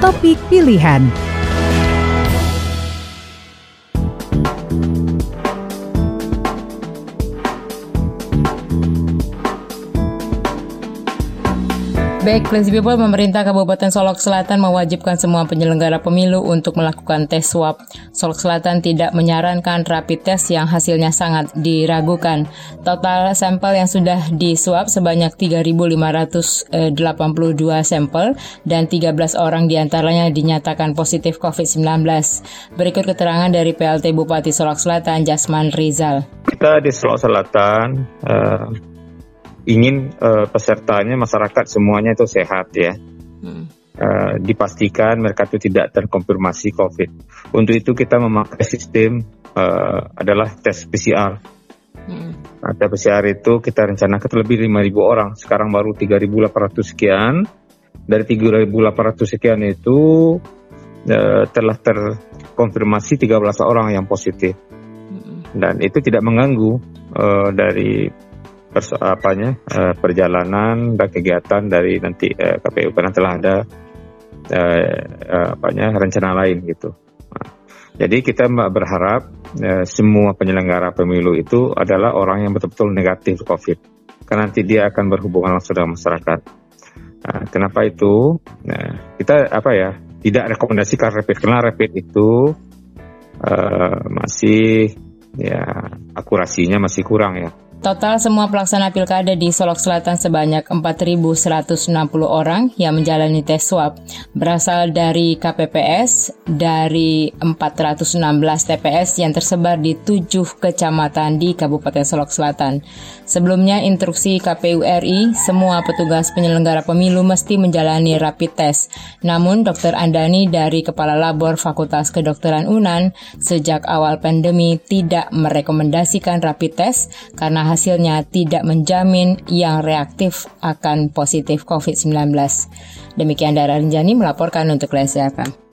Topik Pilihan. Beklesi Pipo, pemerintah Kabupaten Solok Selatan mewajibkan semua penyelenggara pemilu untuk melakukan tes swab. Solok Selatan tidak menyarankan rapid test yang hasilnya sangat diragukan. Total sampel yang sudah diswab sebanyak 3.582 sampel dan 13 orang diantaranya dinyatakan positif COVID-19. Berikut keterangan dari PLT Bupati Solok Selatan, Jasman Rizal. Kita di Solok Selatan ingin pesertanya, masyarakat semuanya itu sehat ya. Dipastikan mereka itu tidak terkonfirmasi COVID. Untuk itu kita memakai sistem adalah tes PCR. Tes PCR itu kita rencanakan lebih 5.000 orang. Sekarang baru 3.800 sekian. Dari 3.800 sekian itu telah terkonfirmasi 13 orang yang positif. Dan itu tidak mengganggu dari perjalanan dan kegiatan dari nanti KPU, karena telah ada rencana lain gitu. Nah, jadi kita berharap semua penyelenggara pemilu itu adalah orang yang betul-betul negatif COVID, karena nanti dia akan berhubungan langsung dengan masyarakat. Nah, kenapa itu? Nah, kita tidak rekomendasikan rapid, karena rapid itu masih akurasinya masih kurang ya. Total semua pelaksana pilkada di Solok Selatan sebanyak 4.160 orang yang menjalani tes swab, berasal dari KPPS dari 416 TPS yang tersebar di 7 kecamatan di Kabupaten Solok Selatan. Sebelumnya instruksi KPU RI, semua petugas penyelenggara pemilu mesti menjalani rapid test. Namun Dr. Andani dari Kepala Labor Fakultas Kedokteran Unan sejak awal pandemi tidak merekomendasikan rapid test karena hasilnya tidak menjamin yang reaktif akan positif COVID-19. Demikian Dara Rinjani melaporkan untuk LSI.